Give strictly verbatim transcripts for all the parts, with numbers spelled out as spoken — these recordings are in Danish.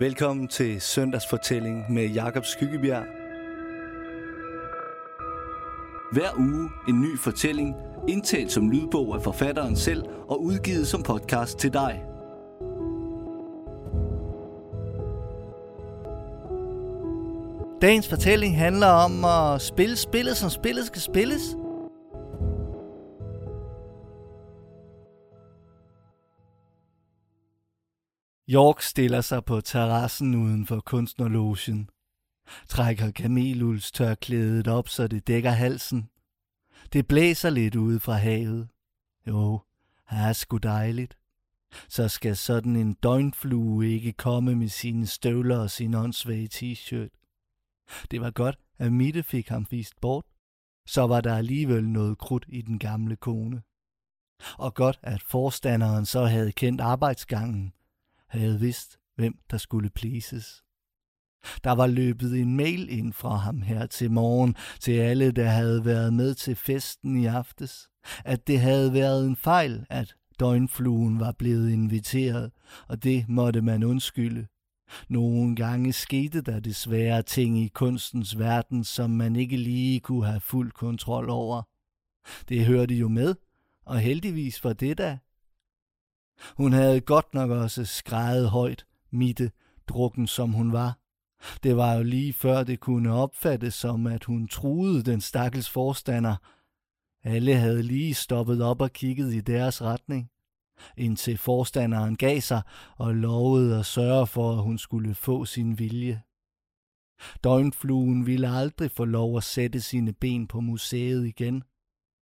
Velkommen til Søndags Fortælling med Jacob Skyggebjerg. Hver uge en ny fortælling, indtalt som lydbog af forfatteren selv og udgivet som podcast til dig. Dagens fortælling handler om at spille spillet, som spillet skal spilles. Jorg stiller sig på terrassen uden for kunstnerlogen. Trækker kameluldstørklædet op, så det dækker halsen. Det blæser lidt ude fra havet. Jo, her er sgu dejligt. Så skal sådan en døgnflue ikke komme med sine støvler og sin åndssvage t-shirt. Det var godt, at Mitte fik ham vist bort. Så var der alligevel noget krudt i den gamle kone. Og godt, at forstanderen så havde kendt arbejdsgangen. Havde vidst, hvem der skulle pleases. Der var løbet en mail ind fra ham her til morgen, til alle, der havde været med til festen i aftes, at det havde været en fejl, at døgnfluen var blevet inviteret, og det måtte man undskylde. Nogle gange skete der desværre ting i kunstens verden, som man ikke lige kunne have fuld kontrol over. Det hørte jo med, og heldigvis for det da. Hun havde godt nok også skreget højt, Mitte, drukken som hun var. Det var jo lige før det kunne opfattes som, at hun truede den stakkels forstander. Alle havde lige stoppet op og kigget i deres retning, indtil forstanderen gav sig og lovede at sørge for, at hun skulle få sin vilje. Døgnfluen ville aldrig få lov at sætte sine ben på museet igen.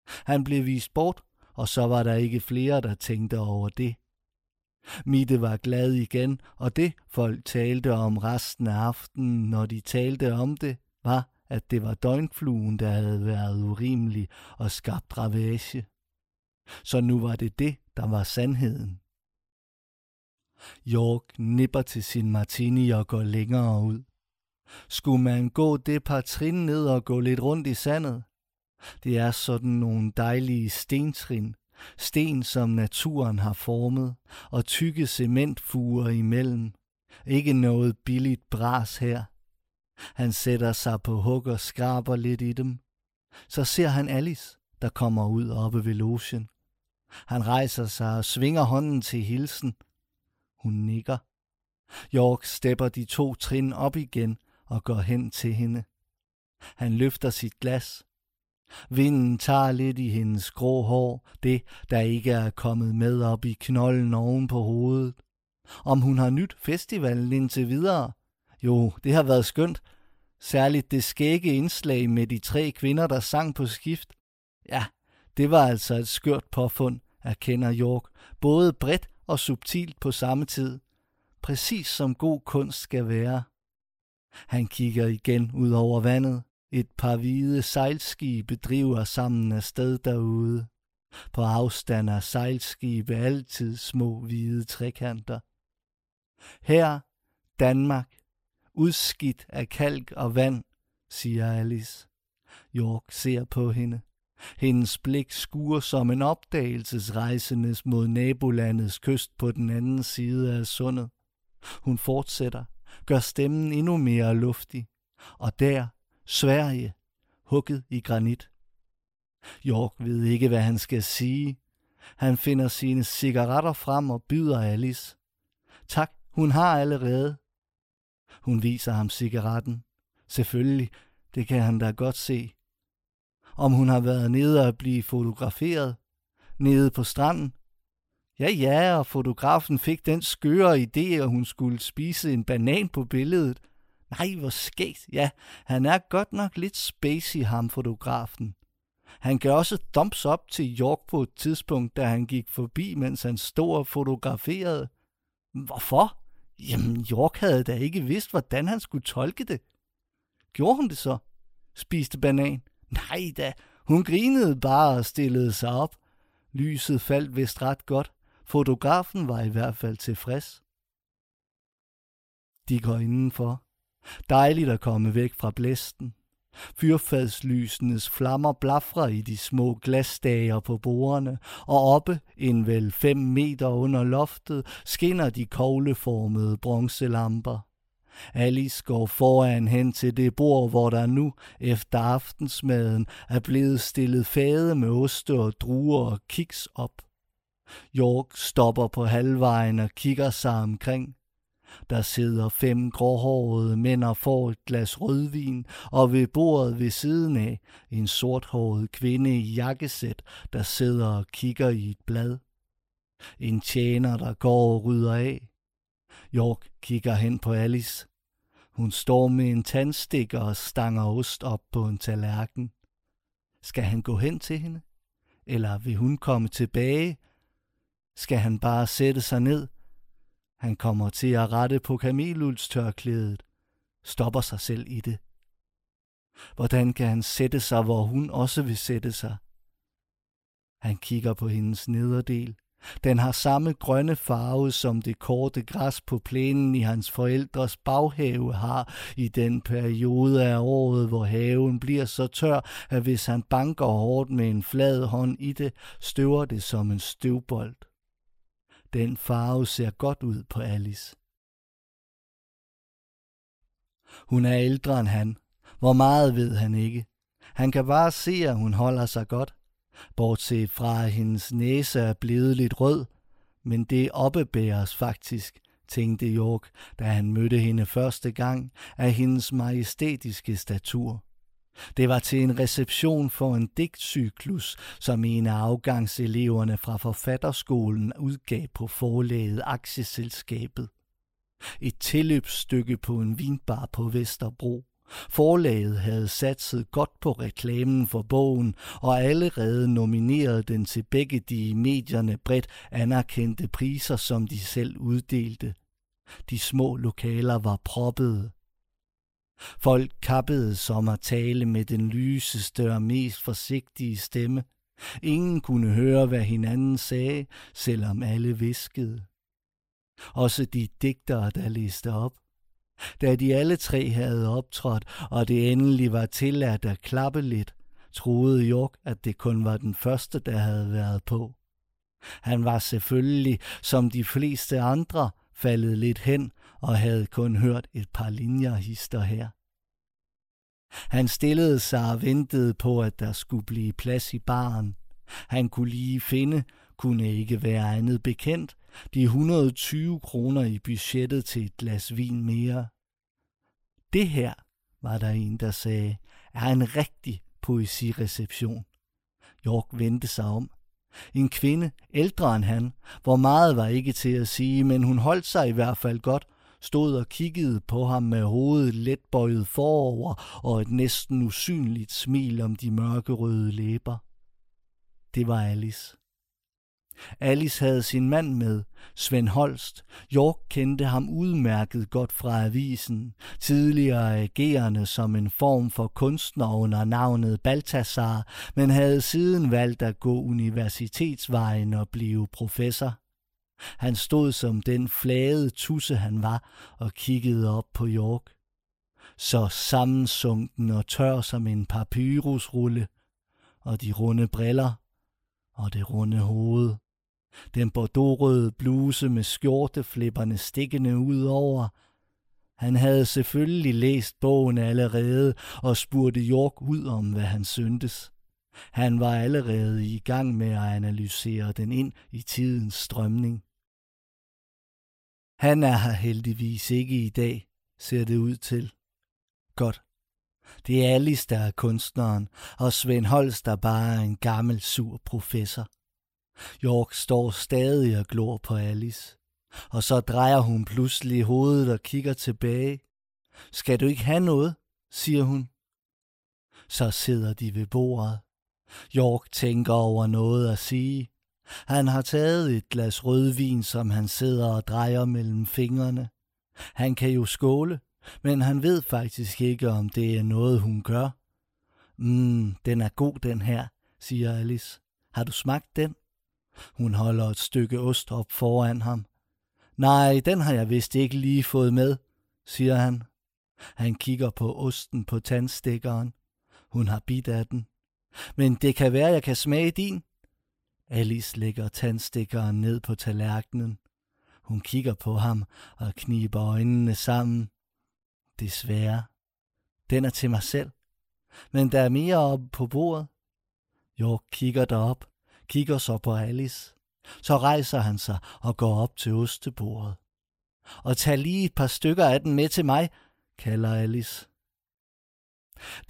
Han blev vist bort, og så var der ikke flere, der tænkte over det. Mitte var glad igen, og det folk talte om resten af aftenen, når de talte om det, var, at det var døgnfluen, der havde været urimelig og skabt ravage. Så nu var det det, der var sandheden. Jorg nipper til sin martini og går længere ud. Skulle man gå det par trin ned og gå lidt rundt i sandet? Det er sådan nogle dejlige stentrin, sten som naturen har formet, og tykke cementfuger imellem. Ikke noget billigt bras her. Han sætter sig på hug og skraber lidt i dem. Så ser han Alice, der kommer ud oppe ved logen. Han rejser sig og svinger hånden til hilsen. Hun nikker. Jorg stepper de to trin op igen og går hen til hende. Han løfter sit glas. Vinden tager lidt i hendes grå hår, det der ikke er kommet med op i knolden oven på hovedet. Om hun har nyt festivalen indtil videre? Jo, det har været skønt. Særligt det skægge indslag med de tre kvinder, der sang på skift. Ja, det var altså et skørt påfund, erkender Jorg, både bredt og subtilt på samme tid. Præcis som god kunst skal være. Han kigger igen ud over vandet. Et par hvide sejlskibe driver sammen afsted derude. På afstand er sejlskibe altid små hvide trekanter. Her, Danmark, udskidt af kalk og vand, siger Alice. Jorg ser på hende. Hendes blik skuer som en opdagelsesrejsendes mod nabolandets kyst på den anden side af sundet. Hun fortsætter, gør stemmen endnu mere luftig, og der, Sverige, hugget i granit. Jorg ved ikke, hvad han skal sige. Han finder sine cigaretter frem og byder Alice. Tak, hun har allerede. Hun viser ham cigaretten. Selvfølgelig, det kan han da godt se. Om hun har været nede og blive fotograferet. Nede på stranden. Ja, ja, og fotografen fik den skøre idé, at hun skulle spise en banan på billedet. Nej, hvor skægt. Ja, han er godt nok lidt spacey, ham fotografen. Han gav også thumbs up til Jorg på et tidspunkt, da han gik forbi, mens han stod og fotograferede. Hvorfor? Jamen, Jorg havde da ikke vidst, hvordan han skulle tolke det. Gjorde hun det så? Spiste banan? Nej da, hun grinede bare og stillede sig op. Lyset faldt vist ret godt. Fotografen var i hvert fald tilfreds. De går indenfor. Dejligt at komme væk fra blæsten. Fyrfadslysenes flammer blafrer i de små glasstager på bordene, og oppe, en vel fem meter under loftet, skinner de kogleformede bronzelamper. Alice går foran hen til det bord, hvor der nu, efter aftensmaden, er blevet stillet fade med oste og druer og kiks op. Jorg stopper på halvvejen og kigger sig omkring. Der sidder fem gråhårede mænd og får et glas rødvin, og ved bordet ved siden af en sorthåret kvinde i jakkesæt, der sidder og kigger i et blad. En tjener, der går og rydder af. Jorg kigger hen på Alice. Hun står med en tandstikker og stanger ost op på en tallerken. Skal han gå hen til hende? Eller vil hun komme tilbage? Skal han bare sætte sig ned? Han kommer til at rette på kamelulstørklædet, stopper sig selv i det. Hvordan kan han sætte sig, hvor hun også vil sætte sig? Han kigger på hendes nederdel. Den har samme grønne farve, som det korte græs på plænen i hans forældres baghave har i den periode af året, hvor haven bliver så tør, at hvis han banker hårdt med en flad hånd i det, støver det som en støvbold. Den farve ser godt ud på Alice. Hun er ældre end han. Hvor meget ved han ikke. Han kan bare se, at hun holder sig godt. Bortset fra, at hendes næse er blevet lidt rød. Men det oppebæres faktisk, tænkte Jorg, da han mødte hende første gang, af hendes majestætiske statur. Det var til en reception for en digtcyklus, som en af afgangseleverne fra forfatterskolen udgav på forlaget Aktieselskabet. Et tilløbsstykke på en vinbar på Vesterbro. Forlaget havde satset godt på reklamen for bogen og allerede nomineret den til begge de i medierne bredt anerkendte priser, som de selv uddelte. De små lokaler var proppede. Folk kappede som at tale med den lyseste og mest forsigtige stemme. Ingen kunne høre, hvad hinanden sagde, selvom alle hviskede. Også de digtere, der læste op. Da de alle tre havde optrådt, og det endelig var tilladt at klappe lidt, troede Jorg, at det kun var den første, der havde været på. Han var selvfølgelig, som de fleste andre, faldet lidt hen og havde kun hørt et par linjer hister her. Han stillede sig og ventede på, at der skulle blive plads i baren. Han kunne lige finde, kunne ikke være andet bekendt, de hundrede og tyve kroner i budgettet til et glas vin mere. Det her, var der en, der sagde, er en rigtig poesireception. Jorg vendte sig om. En kvinde, ældre end han, hvor meget var ikke til at sige, men hun holdt sig i hvert fald godt, stod og kiggede på ham med hovedet letbøjet forover og et næsten usynligt smil om de mørkerøde læber. Det var Alice. Alice havde sin mand med, Sven Holst. Jorg kendte ham udmærket godt fra avisen, tidligere agerende som en form for kunstner under navnet Baltasar, men havde siden valgt at gå universitetsvejen og blive professor. Han stod som den flade tusse han var og kiggede op på Jorg. Så sammensunken og tør som en papyrusrulle, og de runde briller og det runde hoved. Den bordeauxrøde bluse med skjorteflipperne stikkende ud over. Han havde selvfølgelig læst bogen allerede og spurgte Jorg ud om, hvad han syntes. Han var allerede i gang med at analysere den ind i tidens strømning. Han er her heldigvis ikke i dag, ser det ud til. Godt. Det er Alice, der er kunstneren, og Sven Holst, der bare er en gammel, sur professor. Jorg står stadig og glor på Alice, og så drejer hun pludselig hovedet og kigger tilbage. Skal du ikke have noget, siger hun. Så sidder de ved bordet. Jorg tænker over noget at sige. Han har taget et glas rødvin, som han sidder og drejer mellem fingrene. Han kan jo skåle, men han ved faktisk ikke, om det er noget, hun gør. Mm, den er god, den her, siger Alice. Har du smagt den? Hun holder et stykke ost op foran ham. Nej, den har jeg vist ikke lige fået med, siger han. Han kigger på osten på tandstikkeren. Hun har bidt af den. Men det kan være, jeg kan smage din. Alice lægger tandstikkeren ned på tallerkenen. Hun kigger på ham og kniber øjnene sammen. Desværre. Den er til mig selv. Men der er mere oppe på bordet. Jorg kigger derop, kigger så på Alice. Så rejser han sig og går op til ostebordet. Og tag lige et par stykker af den med til mig, kalder Alice.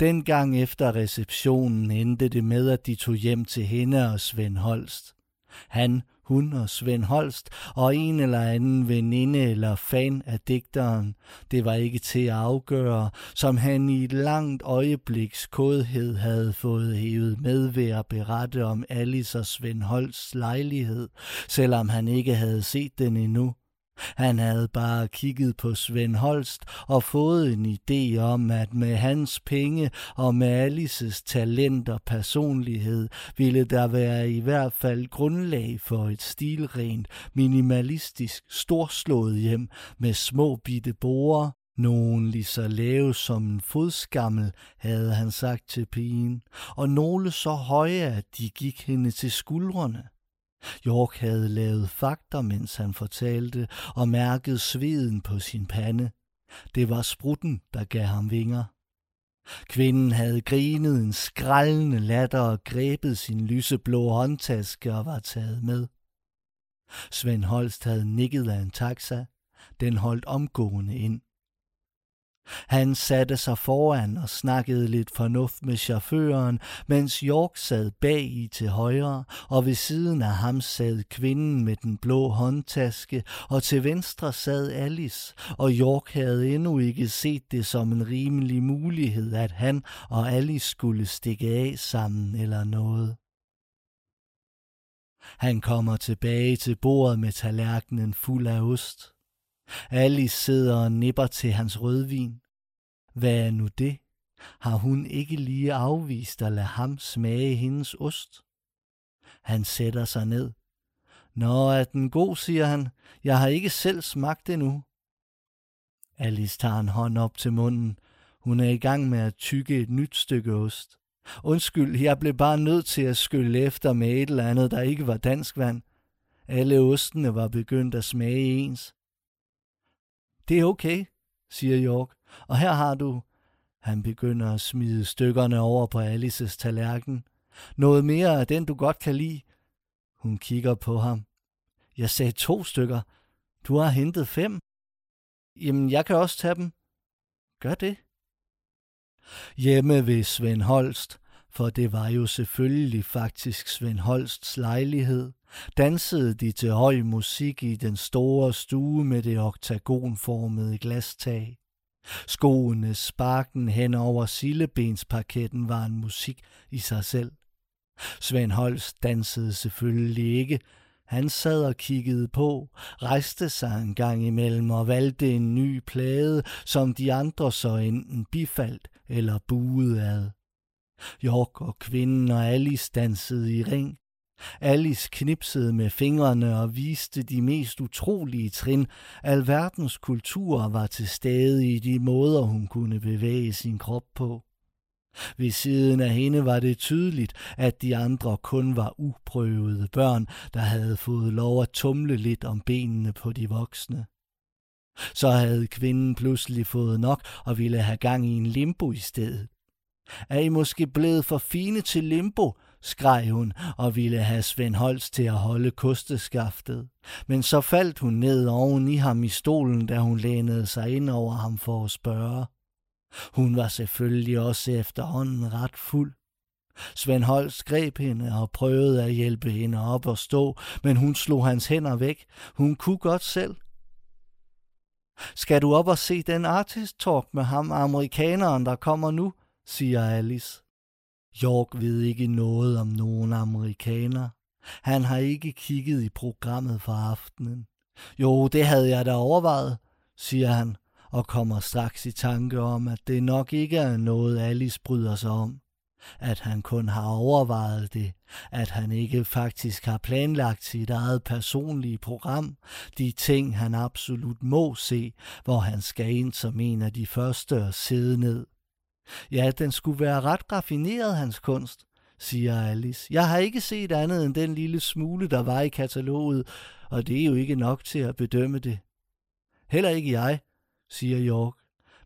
Dengang efter receptionen endte det med, at de tog hjem til hende og Sven Holst. Han, hun og Sven Holst og en eller anden veninde eller fan af digteren, det var ikke til at afgøre, som han i et langt øjebliks kodhed havde fået hævet med ved at berette om Alice og Sven Holsts lejlighed, selvom han ikke havde set den endnu. Han havde bare kigget på Sven Holst og fået en idé om, at med hans penge og med Alices talent og personlighed ville der være i hvert fald grundlag for et stilrent, minimalistisk, storslået hjem med små bitte borer. Nogle lige så lave som en fodskammel, havde han sagt til pigen, og nogle så høje, at de gik hende til skuldrene. Jorg havde lavet fakter, mens han fortalte, og mærkede sveden på sin pande. Det var sprutten, der gav ham vinger. Kvinden havde grinet en skrællende latter og grebet sin lyseblå håndtaske og var taget med. Sven Holst havde nikket af en taxa. Den holdt omgående ind. Han satte sig foran og snakkede lidt fornuft med chaufføren, mens Jorg sad bag i til højre, og ved siden af ham sad kvinden med den blå håndtaske, og til venstre sad Alice, og Jorg havde endnu ikke set det som en rimelig mulighed, at han og Alice skulle stikke af sammen eller noget. Han kommer tilbage til bordet med tallerkenen fuld af ost. Alice sidder og nipper til hans rødvin. Hvad er nu det? Har hun ikke lige afvist at lade ham smage hendes ost? Han sætter sig ned. Nå, er den god, siger han. Jeg har ikke selv smagt det nu. Alice tager en hånd op til munden. Hun er i gang med at tygge et nyt stykke ost. Undskyld, jeg blev bare nødt til at skylle efter med et eller andet, der ikke var danskvand. Alle ostene var begyndt at smage ens. Det er okay, siger Jorg, og her har du... Han begynder at smide stykkerne over på Alices tallerken. Noget mere af den, du godt kan lide. Hun kigger på ham. Jeg sagde to stykker. Du har hentet fem. Jamen, jeg kan også tage dem. Gør det. Hjemme ved Sven Holst, for det var jo selvfølgelig faktisk Sven Holsts lejlighed, dansede de til høj musik i den store stue med det oktagonformede glastag. Skoenes sparken hen over sillebensparketten var en musik i sig selv. Sven Holst dansede selvfølgelig ikke. Han sad og kiggede på, rejste sig en gang imellem og valgte en ny plade, som de andre så enten bifaldt eller buede ad. Jorg og kvinden og Alice dansede i ring. Alice knipsede med fingrene og viste de mest utrolige trin. Alverdens kultur var til stede i de måder, hun kunne bevæge sin krop på. Ved siden af hende var det tydeligt, at de andre kun var uprøvede børn, der havde fået lov at tumle lidt om benene på de voksne. Så havde kvinden pludselig fået nok og ville have gang i en limbo i stedet. Er I måske blevet for fine til limbo? Skreg hun og ville have Sven Holst til at holde kosteskaftet. Men så faldt hun ned oven i ham i stolen, da hun lænede sig ind over ham for at spørge. Hun var selvfølgelig også efterhånden ret fuld. Sven Holst greb hende og prøvede at hjælpe hende op og stå, men hun slog hans hænder væk. Hun kunne godt selv. Skal du op og se den artist talk med ham amerikaneren, der kommer nu, siger Alice. Jorg ved ikke noget om nogen amerikaner. Han har ikke kigget i programmet for aftenen. Jo, det havde jeg da overvejet, siger han, og kommer straks i tanke om, at det nok ikke er noget, Alice bryder sig om. At han kun har overvejet det, at han ikke faktisk har planlagt sit eget personlige program, de ting, han absolut må se, hvor han skal ind som en af de første og sidde ned. Ja, den skulle være ret raffineret, hans kunst, siger Alice. Jeg har ikke set andet end den lille smule, der var i kataloget, og det er jo ikke nok til at bedømme det. Heller ikke jeg, siger Jorg,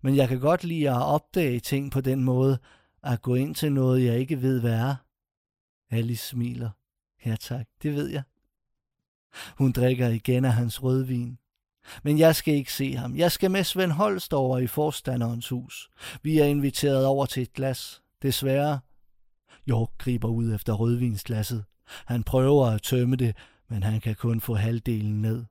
men jeg kan godt lide at opdage ting på den måde, at gå ind til noget, jeg ikke ved, hvad er. Alice smiler. Ja tak, det ved jeg. Hun drikker igen af hans rødvin. Men jeg skal ikke se ham. Jeg skal med Sven Holst over i forstanderens hus. Vi er inviteret over til et glas. Desværre. Jorg griber ud efter rødvinsglasset. Han prøver at tømme det, men han kan kun få halvdelen ned.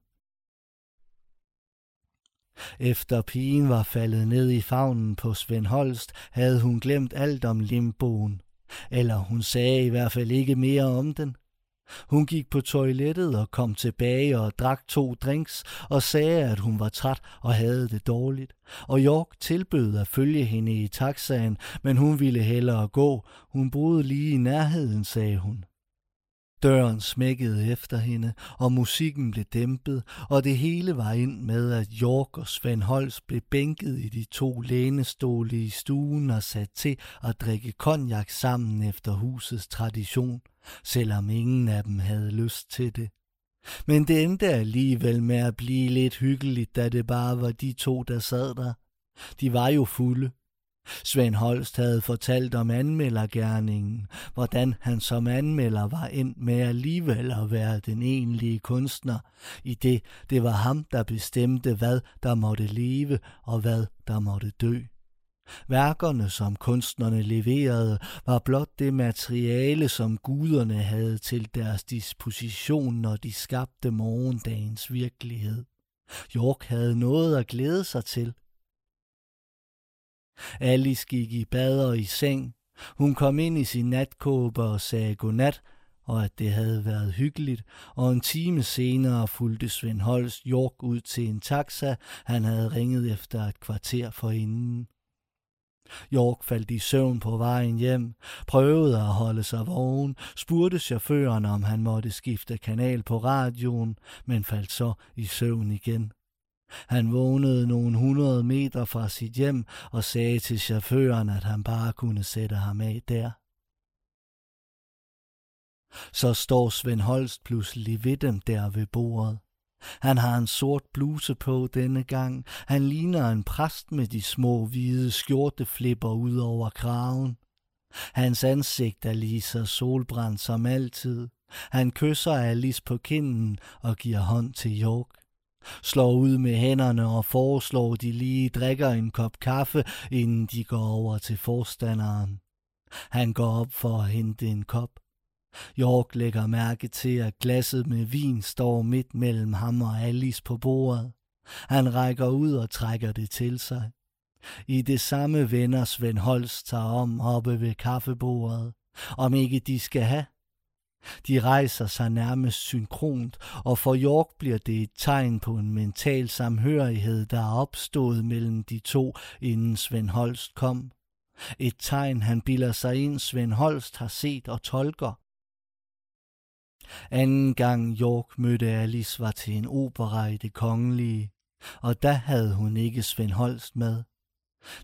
Efter pigen var faldet ned i favnen på Sven Holst, havde hun glemt alt om limboen. Eller hun sagde i hvert fald ikke mere om den. Hun gik på toilettet og kom tilbage og drak to drinks og sagde, at hun var træt og havde det dårligt. Og Jorg tilbød at følge hende i taxaen, men hun ville hellere gå. Hun boede lige i nærheden, sagde hun. Døren smækkede efter hende, og musikken blev dæmpet, og det hele var ind med, at Jorg og Sven Holst blev bænket i de to lænestole i stuen og sat til at drikke konjak sammen efter husets tradition, selvom ingen af dem havde lyst til det. Men det endte alligevel med at blive lidt hyggeligt, da det bare var de to, der sad der. De var jo fulde. Sven Holst havde fortalt om anmeldergerningen, hvordan han som anmelder var endt med alligevel at være den egentlige kunstner, i det det var ham, der bestemte, hvad der måtte leve og hvad der måtte dø. Værkerne, som kunstnerne leverede, var blot det materiale, som guderne havde til deres disposition, når de skabte morgendagens virkelighed. Jorg havde noget at glæde sig til. Alice gik i bad og i seng. Hun kom ind i sin natkåbe og sagde godnat, og at det havde været hyggeligt, og en time senere fulgte Sven Holst Jorg ud til en taxa, han havde ringet efter et kvarter forinden. Jorg faldt i søvn på vejen hjem, prøvede at holde sig vågen, spurgte chaufføren, om han måtte skifte kanal på radioen, men faldt så i søvn igen. Han vågnede nogle hundrede meter fra sit hjem og sagde til chaufføren, at han bare kunne sætte ham af der. Så står Sven Holst pludselig ved dem der ved bordet. Han har en sort bluse på denne gang. Han ligner en præst med de små hvide skjorteflipper ud over kraven. Hans ansigt er lige så solbrændt som altid. Han kysser Alice på kinden og giver hånd til Jorg. Slår ud med hænderne og foreslår, at de lige drikker en kop kaffe, inden de går over til forstanderen. Han går op for at hente en kop. Jorg lægger mærke til, at glasset med vin står midt mellem ham og Alice på bordet. Han rækker ud og trækker det til sig. I det samme vender Sven Holst sig om oppe ved kaffebordet, om ikke de skal have. De rejser sig nærmest synkront, og for Jorg bliver det et tegn på en mental samhørighed, der er opstået mellem de to, inden Sven Holst kom. Et tegn, han bilder sig ind, Sven Holst har set og tolker. Anden gang Jorg mødte Alice var til en opera i Det Kongelige, og da havde hun ikke Sven Holst med.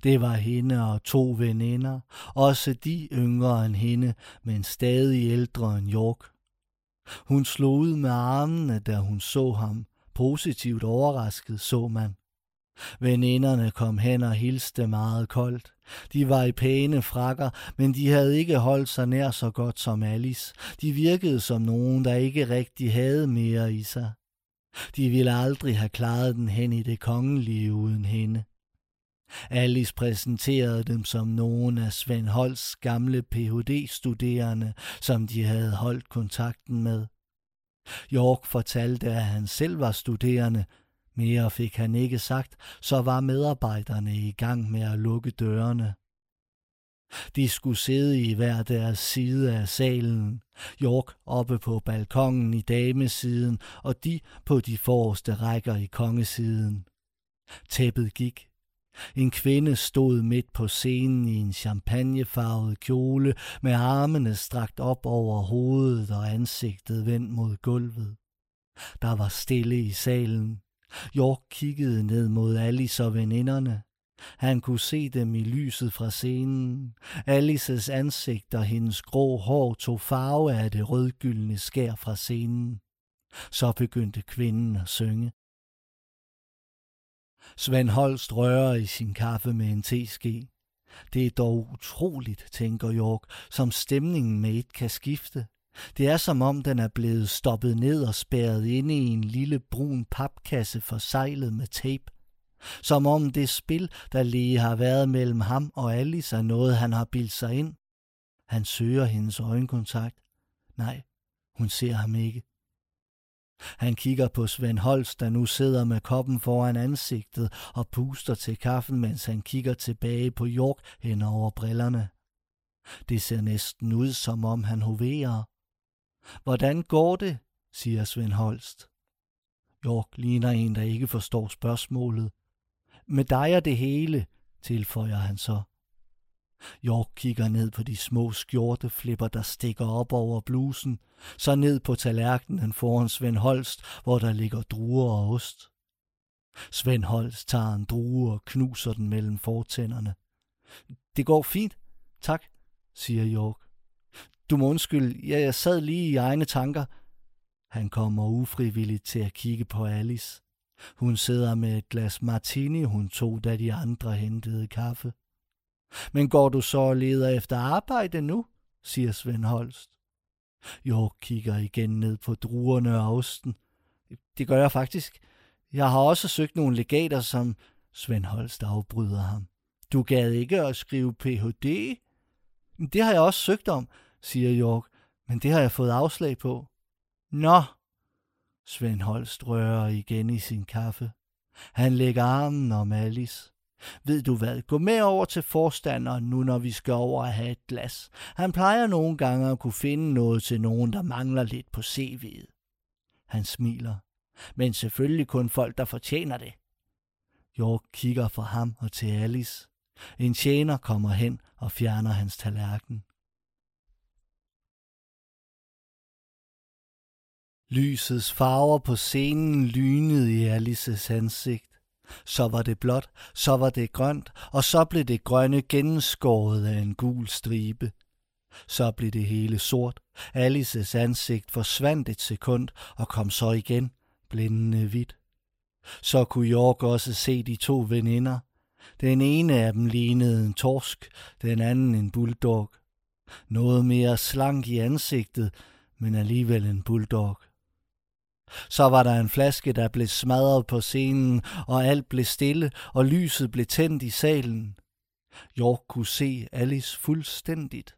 Det var hende og to veninder, også de yngre end hende, men stadig ældre end Jorg. Hun slog ud med armene, da hun så ham. Positivt overrasket så man. Veninderne kom hen og hilste meget koldt. De var i pæne frakker, men de havde ikke holdt sig nær så godt som Alice. De virkede som nogen, der ikke rigtig havde mere i sig. De ville aldrig have klaret den hen i Det Kongelige uden hende. Alice præsenterede dem som nogen af Sven Holsts gamle P H D-studerende, som de havde holdt kontakten med. Jorg fortalte, at han selv var studerende. Mere fik han ikke sagt, så var medarbejderne i gang med at lukke dørene. De skulle sidde i hver deres side af salen. Jorg oppe på balkongen i damesiden, og de på de forreste rækker i kongesiden. Tæppet gik. En kvinde stod midt på scenen i en champagnefarvet kjole med armene strakt op over hovedet og ansigtet vendt mod gulvet. Der var stille i salen. Jorg kiggede ned mod Alice og veninderne. Han kunne se dem i lyset fra scenen. Alices ansigt og hendes grå hår tog farve af det rødgyldne skær fra scenen. Så begyndte kvinden at synge. Sven Holst rører i sin kaffe med en teske. Det er dog utroligt, tænker Jorg, som stemningen med et kan skifte. Det er som om den er blevet stoppet ned og spærret inde i en lille brun papkasse forseglet med tape. Som om det spil, der lige har været mellem ham og Alice, er noget, han har bildt sig ind. Han søger hendes øjenkontakt. Nej, hun ser ham ikke. Han kigger på Sven Holst, der nu sidder med koppen foran ansigtet og puster til kaffen, mens han kigger tilbage på Jorg hen over brillerne. Det ser næsten ud, som om han hoverer. Hvordan går det, siger Sven Holst. Jorg ligner en, der ikke forstår spørgsmålet. Med dig er det hele, tilføjer han så. Jorg kigger ned på de små skjorteflipper, der stikker op over blusen, så ned på tallerkenen foran Sven Holst, hvor der ligger druer og ost. Sven Holst tager en drue og knuser den mellem fortænderne. Det går fint, tak, siger Jorg. Du må undskylde, ja, jeg sad lige i egne tanker. Han kommer ufrivilligt til at kigge på Alice. Hun sidder med et glas martini, hun tog, da de andre hentede kaffe. Men går du så og leder efter arbejde nu, siger Sven Holst. Jorg kigger igen ned på druerne og osten. Det gør jeg faktisk. Jeg har også søgt nogle legater, som Sven Holst afbryder ham. Du gad ikke at skrive P H D? Det har jeg også søgt om, siger Jorg, men det har jeg fået afslag på. Nå, Sven Holst rører igen i sin kaffe. Han lægger armen om Alice. Ved du hvad, gå med over til forstanderen nu, når vi skal over at have et glas. Han plejer nogle gange at kunne finde noget til nogen, der mangler lidt på C V'et. Han smiler, men selvfølgelig kun folk, der fortjener det. Jorg kigger fra ham og til Alice. En tjener kommer hen og fjerner hans tallerken. Lysets farver på scenen lynede i Alices ansigt. Så var det blåt, så var det grønt, og så blev det grønne gennemskåret af en gul stribe. Så blev det hele sort. Alices ansigt forsvandt et sekund og kom så igen, blændende hvidt. Så kunne Jorg også se de to veninder. Den ene af dem lignede en torsk, den anden en bulldog. Noget mere slank i ansigtet, men alligevel en bulldog. Så var der en flaske, der blev smadret på scenen, og alt blev stille, og lyset blev tændt i salen. Jorg kunne se Alice fuldstændigt.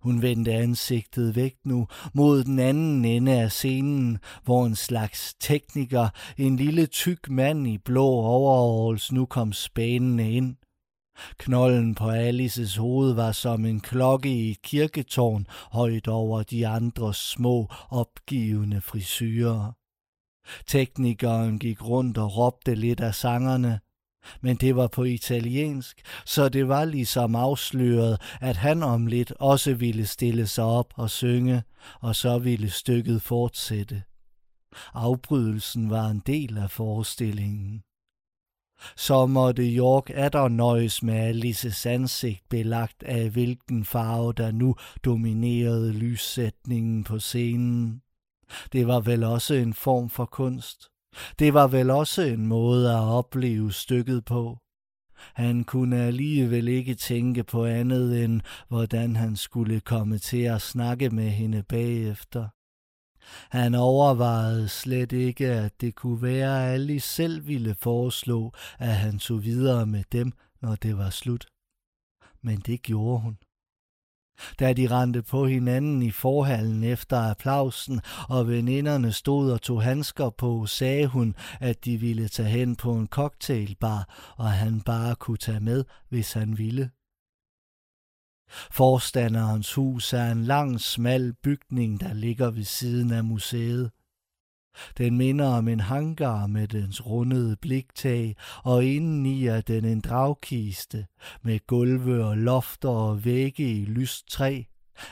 Hun vendte ansigtet væk nu mod den anden ende af scenen, hvor en slags tekniker, en lille tyk mand i blå overalls, nu kom spænende ind. Knolden på Alices hoved var som en klokke i et kirketårn, højt over de andres små, opgivende frisurer. Teknikeren gik rundt og råbte lidt af sangerne, men det var på italiensk, så det var ligesom afsløret, at han om lidt også ville stille sig op og synge, og så ville stykket fortsætte. Afbrydelsen var en del af forestillingen. Så måtte Jorg atter nøjes med Alices ansigt belagt af hvilken farve, der nu dominerede lyssætningen på scenen. Det var vel også en form for kunst. Det var vel også en måde at opleve stykket på. Han kunne alligevel ikke tænke på andet end, hvordan han skulle komme til at snakke med hende bagefter. Han overvejede slet ikke, at det kunne være, at Alice selv ville foreslå, at han tog videre med dem, når det var slut. Men det gjorde hun. Da de rendte på hinanden i forhallen efter applausen, og veninderne stod og tog handsker på, sagde hun, at de ville tage hen på en cocktailbar, og han bare kunne tage med, hvis han ville. Forstanderens hus er en lang, smal bygning, der ligger ved siden af museet. Den minder om en hangar med dens rundede bliktag, og indeni er den en dragkiste, med gulve og lofter og vægge i lyst træ.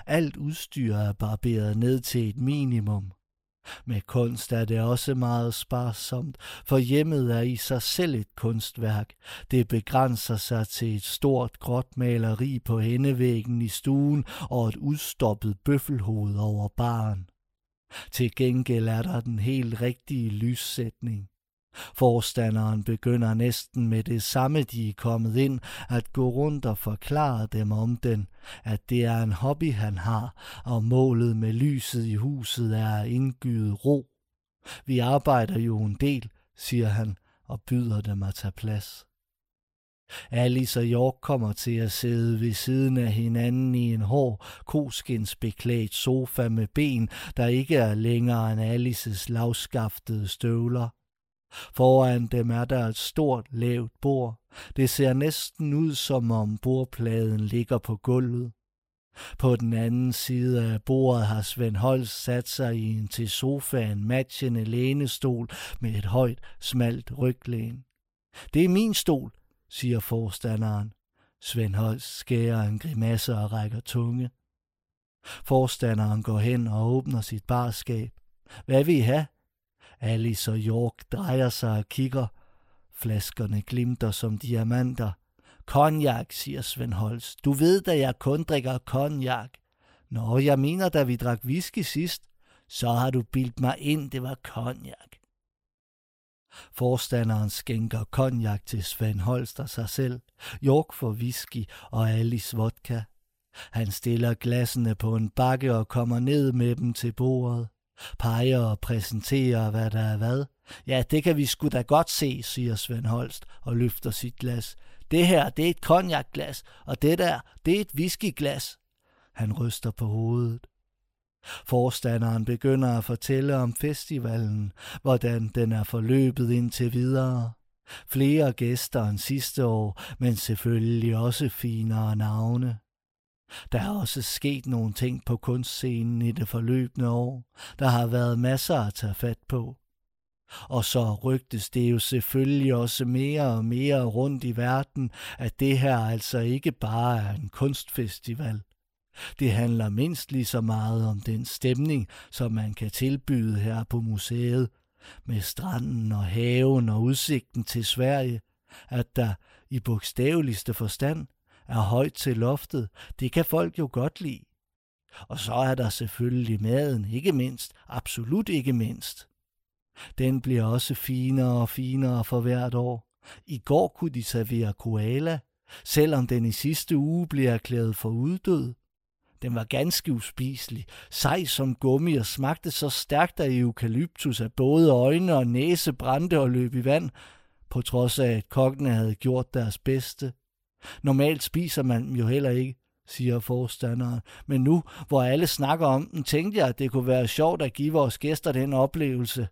Alt udstyr er barberet ned til et minimum. Med kunst er det også meget sparsomt, for hjemmet er i sig selv et kunstværk. Det begrænser sig til et stort gråt maleri på hændevæggen i stuen og et udstoppet bøffelhoved over baren. Til gengæld er der den helt rigtige lyssætning. Forstanderen begynder næsten med det samme, de er kommet ind, at gå rundt og forklare dem om den, at det er en hobby, han har, og målet med lyset i huset er at indgyde ro. Vi arbejder jo en del, siger han, og byder dem at tage plads. Alice og Jorg kommer til at sidde ved siden af hinanden i en hård, koskinsbeklædt sofa med ben, der ikke er længere end Alices lavskaftede støvler. Foran dem er der et stort, lavt bord. Det ser næsten ud, som om bordpladen ligger på gulvet. På den anden side af bordet har Sven Holst sat sig i en til sofaen matchende lænestol med et højt, smalt ryglæn. "Det er min stol," siger forstanderen. Sven Holst skærer en grimasse og rækker tunge. Forstanderen går hen og åbner sit barskab. "Hvad vil I have?" Alice og Jorg drejer sig og kigger. Flaskerne glimter som diamanter. "Konjak," siger Sven Holst. "Du ved, da jeg kun drikker konjak." "Nå, jeg mener, da vi drak whisky sidst." "Så har du bildt mig ind, det var konjak." Forstanderen skænker konjak til Sven Holst og sig selv. Jorg får whisky og Alice vodka. Han stiller glassene på en bakke og kommer ned med dem til bordet. Peger og præsenterer, hvad der er hvad. "Ja, det kan vi sgu da godt se," siger Sven Holst og løfter sit glas. "Det her, det er et konjakglas, og det der, det er et whiskyglas." Han ryster på hovedet. Forstanderen begynder at fortælle om festivalen, hvordan den er forløbet indtil videre. Flere gæster end sidste år, men selvfølgelig også finere navne. Der er også sket nogle ting på kunstscenen i det forløbne år. Der har været masser at tage fat på. Og så rygtes det jo selvfølgelig også mere og mere rundt i verden, at det her altså ikke bare er en kunstfestival. Det handler mindst lige så meget om den stemning, som man kan tilbyde her på museet, med stranden og haven og udsigten til Sverige, at der i bogstaveligste forstand er højt til loftet. Det kan folk jo godt lide. Og så er der selvfølgelig maden, ikke mindst, absolut ikke mindst. Den bliver også finere og finere for hvert år. I går kunne de servere koala, selvom den i sidste uge blev erklæret for uddød. Den var ganske uspiselig, sej som gummi og smagte så stærkt af eukalyptus, at både øjne og næse brændte og løb i vand, på trods af at kokkene havde gjort deres bedste. "Normalt spiser man dem jo heller ikke," siger forstanderen, "men nu, hvor alle snakker om den, tænkte jeg, at det kunne være sjovt at give vores gæster den oplevelse."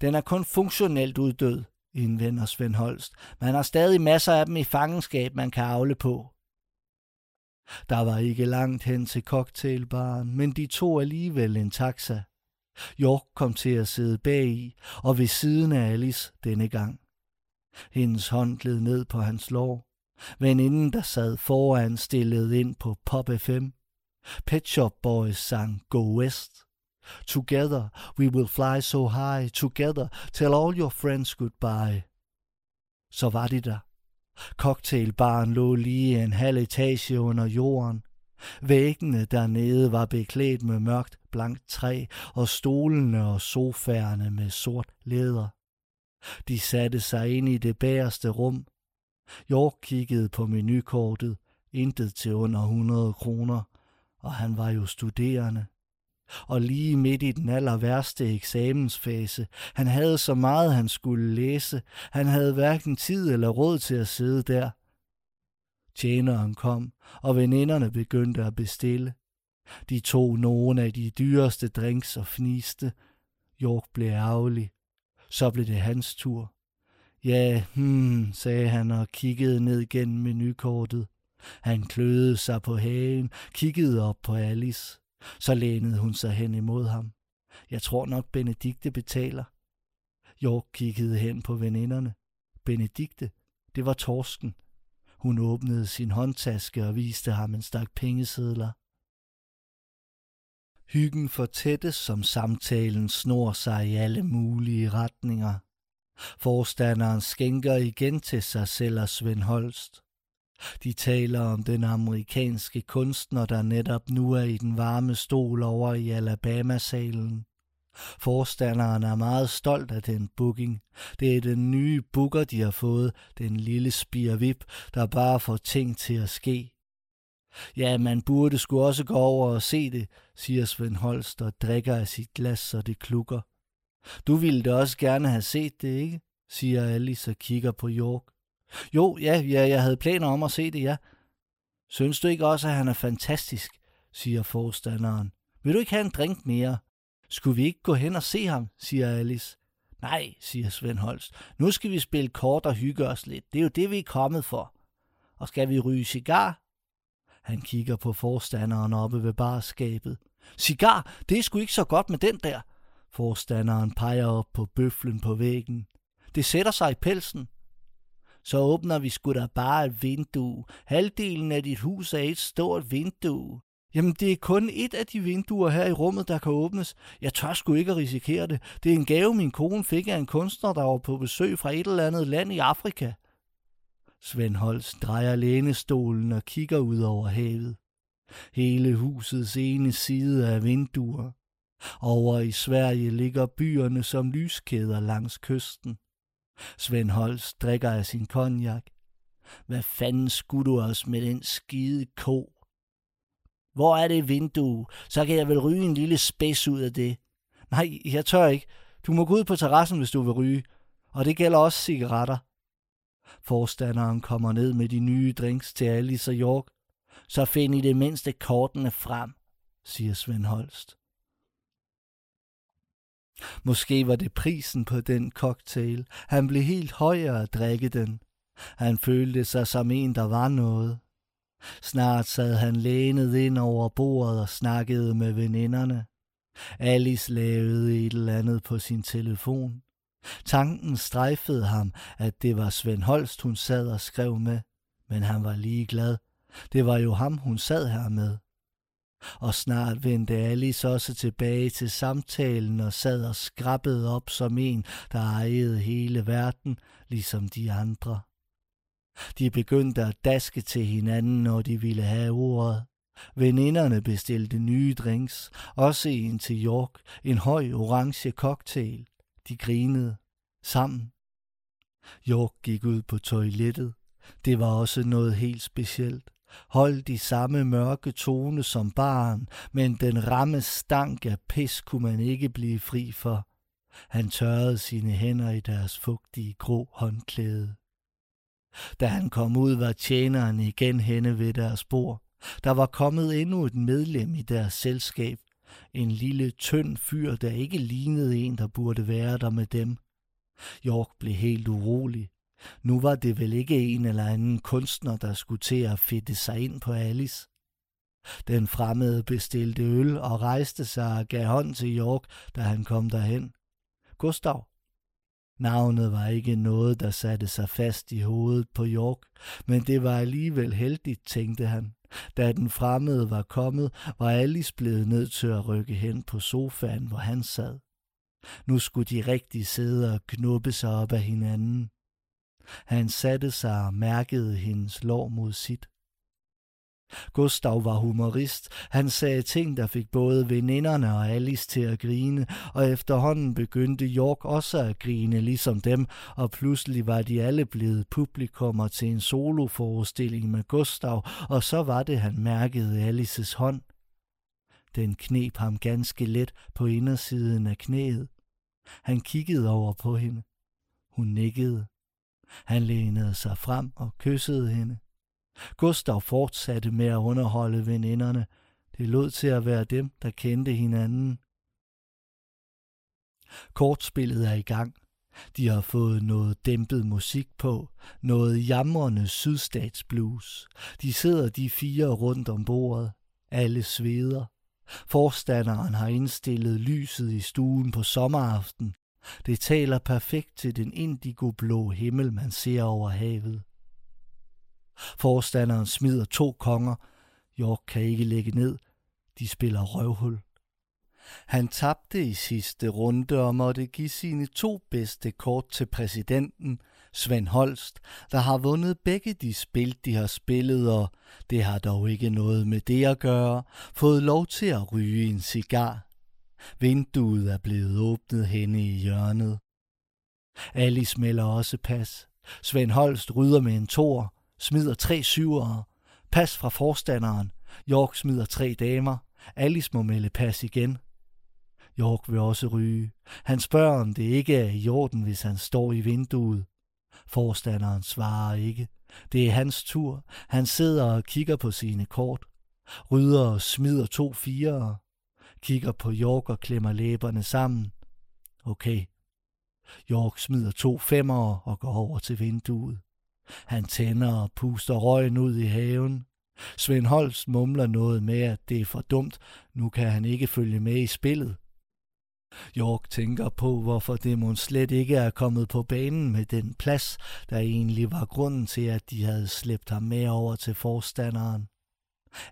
"Den er kun funktionelt uddød," indvender Sven Holst. "Man har stadig masser af dem i fangenskab, man kan afle på." Der var ikke langt hen til cocktailbaren, men de tog alligevel en taxa. Jorg kom til at sidde bagi og ved siden af Alice denne gang. Hendes hånd gled ned på hans lår. Veninden, der sad foran, stillede ind på Pop F M. Pet Shop Boys sang "Go West". "Together we will fly so high, together tell all your friends goodbye." Så var de der. Cocktailbaren lå lige en halv etage under jorden. Væggene dernede var beklædt med mørkt, blankt træ, og stolene og sofaerne med sort læder. De satte sig ind i det bagerste rum. Jorg kiggede på menukortet, intet til under hundrede kroner, og han var jo studerende. Og lige midt i den aller værste eksamensfase, han havde så meget, han skulle læse, han havde hverken tid eller råd til at sidde der. Tjeneren kom, og veninderne begyndte at bestille. De tog nogle af de dyreste drinks og fniste. Jorg blev ærgerlig. Så blev det hans tur. "Ja, hmm," sagde han og kiggede ned gennem menukortet. Han kløede sig på hagen, kiggede op på Alice. Så lænede hun sig hen imod ham. "Jeg tror nok, Benedikte betaler." Jorg kiggede hen på veninderne. Benedikte, det var Torsken. Hun åbnede sin håndtaske og viste ham en stak pengesedler. Hyggen fortættes, som samtalen snor sig i alle mulige retninger. Forstanderen skænker igen til sig selv og Sven Holst. De taler om den amerikanske kunstner, der netop nu er i den varme stol over i Alabama-salen. Forstanderen er meget stolt af den booking. Det er den nye booker, de har fået, den lille spirvip, der bare får ting til at ske. Ja, man burde sgu også gå over og se det, siger Sven Holst og drikker af sit glas, så det klukker. Du ville da også gerne have set det, ikke? Siger Alice og kigger på Jorg. Jo, ja, ja, jeg havde planer om at se det, ja. Synes du ikke også, at han er fantastisk, siger forstanderen. Vil du ikke have en drink mere? Skulle vi ikke gå hen og se ham, siger Alice. Nej, siger Sven Holst. Nu skal vi spille kort og hygge os lidt. Det er jo det, vi er kommet for. Og skal vi ryge cigar? Han kigger på forstanderen oppe ved barskabet. Cigar, det er sgu ikke så godt med den der. Forstanderen peger op på bøflen på væggen. Det sætter sig i pelsen. Så åbner vi sgu da bare et vindue. Halvdelen af dit hus er et stort vindue. Jamen, det er kun et af de vinduer her i rummet, der kan åbnes. Jeg tør sgu ikke at risikere det. Det er en gave, min kone fik af en kunstner, der var på besøg fra et eller andet land i Afrika. Sven Holst drejer lænestolen og kigger ud over havet. Hele husets ene side er vinduer. Over i Sverige ligger byerne som lyskæder langs kysten. Sven Holst drikker af sin cognac. Hvad fanden skulle du os med den skide ko? Hvor er det vindue? Så kan jeg vel ryge en lille spids ud af det. Nej, jeg tør ikke. Du må gå ud på terrassen, hvis du vil ryge. Og det gælder også cigaretter. Forstanderen kommer ned med de nye drinks til Alice og Jorg. Så find i det mindste kortene frem, siger Sven Holst. Måske var det prisen på den cocktail. Han blev helt højere at drikke den. Han følte sig som en, der var noget. Snart sad han lænet ind over bordet og snakkede med veninderne. Alice lavede et eller andet på sin telefon. Tanken strejfede ham, at det var Sven Holst, hun sad og skrev med. Men han var ligeglad. Det var jo ham, hun sad her med. Og snart vendte Alice også tilbage til samtalen og sad og skrabbede op som en, der ejede hele verden, ligesom de andre. De begyndte at daske til hinanden, når de ville have ordet. Veninderne bestilte nye drinks, også en til Jorg, en høj orange cocktail. De grinede sammen. Jorg gik ud på toilettet. Det var også noget helt specielt. Holdt i samme mørke tone som barn, men den ramme stank af pis kunne man ikke blive fri for. Han tørrede sine hænder i deres fugtige grå håndklæde. Da han kom ud, var tjeneren igen henne ved deres bord. Der var kommet endnu et medlem i deres selskab. En lille, tynd fyr, der ikke lignede en, der burde være der med dem. Jorg blev helt urolig. Nu var det vel ikke en eller anden kunstner, der skulle til at fedte sig ind på Alice. Den fremmede bestilte øl og rejste sig og gav hånd til Jorg, da han kom derhen. Gustav. Navnet var ikke noget, der satte sig fast i hovedet på Jorg, men det var alligevel heldigt, tænkte han. Da den fremmede var kommet, var Alice blevet nødt til at rykke hen på sofaen, hvor han sad. Nu skulle de rigtig sidde og knuppe sig op af hinanden. Han satte sig og mærkede hendes lår mod sit. Gustav var humorist. Han sagde ting, der fik både veninderne og Alice til at grine, og efterhånden begyndte Jorg også at grine ligesom dem, og pludselig var de alle blevet publikummer til en soloforestilling med Gustav, og så var det, han mærkede Alices hånd. Den kneb ham ganske let på indersiden af knæet. Han kiggede over på hende. Hun nikkede. Han lænede sig frem og kyssede hende. Gustav fortsatte med at underholde veninderne. Det lod til at være dem, der kendte hinanden. Kortspillet er i gang. De har fået noget dæmpet musik på. Noget jamrende sydstatsblues. De sidder de fire rundt om bordet. Alle sveder. Forstanderen har indstillet lyset i stuen på sommeraften. Det taler perfekt til den indigoblå himmel, man ser over havet. Forstanderen smider to konger. Jorg kan ikke lægge ned. De spiller røvhul. Han tabte i sidste runde og måtte give sine to bedste kort til præsidenten, Sven Holst, der har vundet begge de spil, de har spillet, og det har dog ikke noget med det at gøre, fået lov til at ryge en cigar. Vinduet er blevet åbnet henne i hjørnet. Alice melder også pas. Sven Holst rydder med en toer, smider tre syvere. Pas fra forstanderen. Jorg smider tre damer. Alice må melde pas igen. Jorg vil også ryge. Han spørger, om det ikke er i orden, hvis han står i vinduet. Forstanderen svarer ikke. Det er hans tur. Han sidder og kigger på sine kort. Rydder og smider to firere. Kigger på Jorg og klemmer læberne sammen. Okay. Jorg smider to femere og går over til vinduet. Han tænder og puster røgen ud i haven. Sven Holst mumler noget med, at det er for dumt. Nu kan han ikke følge med i spillet. Jorg tænker på, hvorfor det mon slet ikke er kommet på banen med den plads, der egentlig var grunden til, at de havde slæbt ham med over til forstanderen.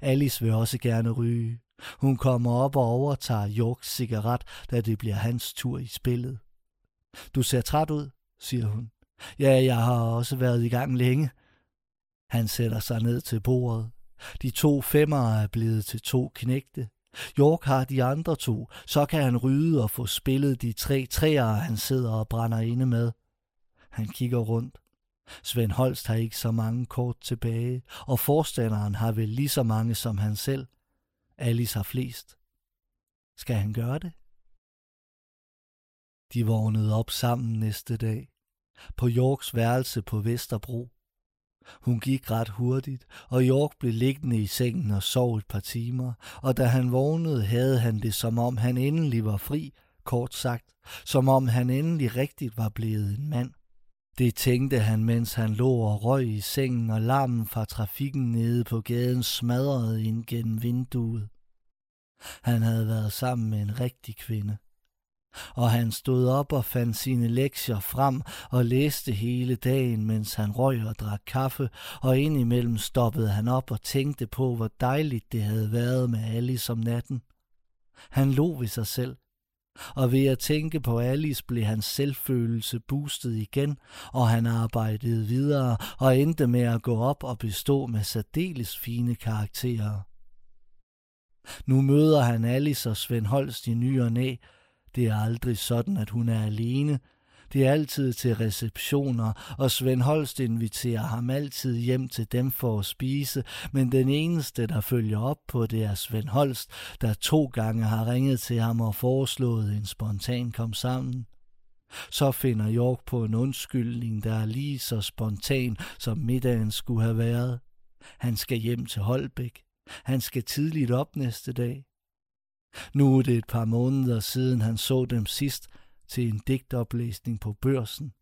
Alice vil også gerne ryge. Hun kommer op og overtager Jorgs cigaret, da det bliver hans tur i spillet. Du ser træt ud, siger hun. Ja, jeg har også været i gang længe. Han sætter sig ned til bordet. De to femmere er blevet til to knægte. Jorg har de andre to, så kan han ryde og få spillet de tre træer, han sidder og brænder inde med. Han kigger rundt. Sven Holst har ikke så mange kort tilbage, og forstanderen har vel lige så mange som han selv. Alice har flest. Skal han gøre det? De vågnede op sammen næste dag. På Jorgs værelse på Vesterbro. Hun gik ret hurtigt, og Jorg blev liggende i sengen og sov et par timer, og da han vågnede, havde han det, som om han endelig var fri, kort sagt, som om han endelig rigtigt var blevet en mand. Det tænkte han, mens han lå og røg i sengen, og larmen fra trafikken nede på gaden smadrede ind gennem vinduet. Han havde været sammen med en rigtig kvinde. Og han stod op og fandt sine lektier frem og læste hele dagen, mens han røg og drak kaffe, og indimellem stoppede han op og tænkte på, hvor dejligt det havde været med Alice om natten. Han lå ved sig selv, og ved at tænke på Alice blev hans selvfølelse boostet igen, og han arbejdede videre og endte med at gå op og bestå med særdeles fine karakterer. Nu møder han Alice og Sven Holst i ny og næ. Det er aldrig sådan, at hun er alene. Det er altid til receptioner, og Sven Holst inviterer ham altid hjem til dem for at spise, men den eneste, der følger op på det, er Sven Holst, der to gange har ringet til ham og foreslået en spontan kom sammen. Så finder Jorg på en undskyldning, der er lige så spontan, som middagen skulle have været. Han skal hjem til Holbæk. Han skal tidligt op næste dag. Nu er det et par måneder siden, han så dem sidst til en digtoplæsning på Børsen.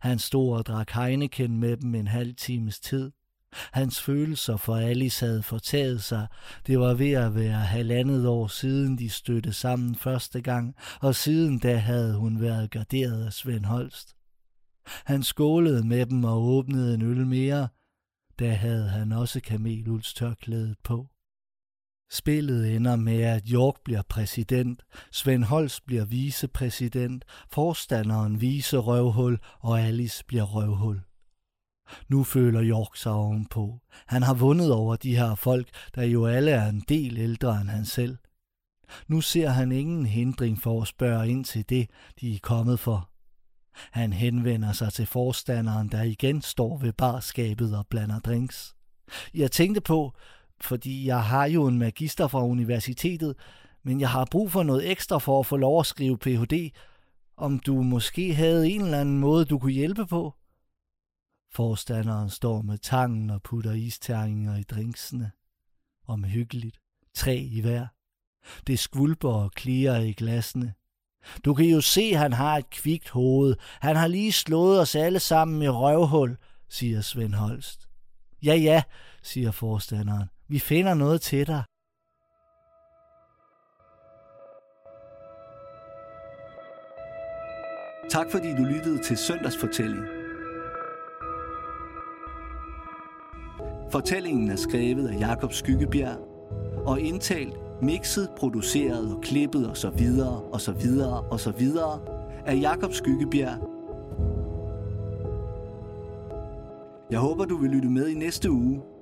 Han stod og drak Heineken med dem en halv times tid. Hans følelser for Alice havde fortaget sig. Det var ved at være halvandet år siden, de stødte sammen første gang, og siden da havde hun været garderet af Sven Holst. Han skålede med dem og åbnede en øl mere. Da havde han også kameluldstørklædet på. Spillet ender med, at Jorg bliver præsident, Sven Holst bliver vicepræsident, forstanderen vicerøvhul og Alice bliver røvhul. Nu føler Jorg sig ovenpå. Han har vundet over de her folk, der jo alle er en del ældre end han selv. Nu ser han ingen hindring for at spørge ind til det, de er kommet for. Han henvender sig til forstanderen, der igen står ved barskabet og blander drinks. Jeg tænkte på... Fordi jeg har jo en magister fra universitetet, men jeg har brug for noget ekstra for at få lov at skrive P H D. Om du måske havde en eller anden måde, du kunne hjælpe på? Forstanderen står med tangen og putter isterninger i drinksene. Omhyggeligt. Tre i hver. Det skvulper og klirer i glassene. Du kan jo se, han har et kvikt hoved. Han har lige slået os alle sammen med røvhul, siger Sven Holst. Ja, ja, siger forstanderen. Vi finder noget til dig. Tak fordi du lyttede til Søndags Fortælling. Fortællingen er skrevet af Jacob Skyggebjerg og indtalt Mixet, produceret og klippet og så videre og så videre og så videre af Jacob Skyggebjerg. Jeg håber, du vil lytte med i næste uge.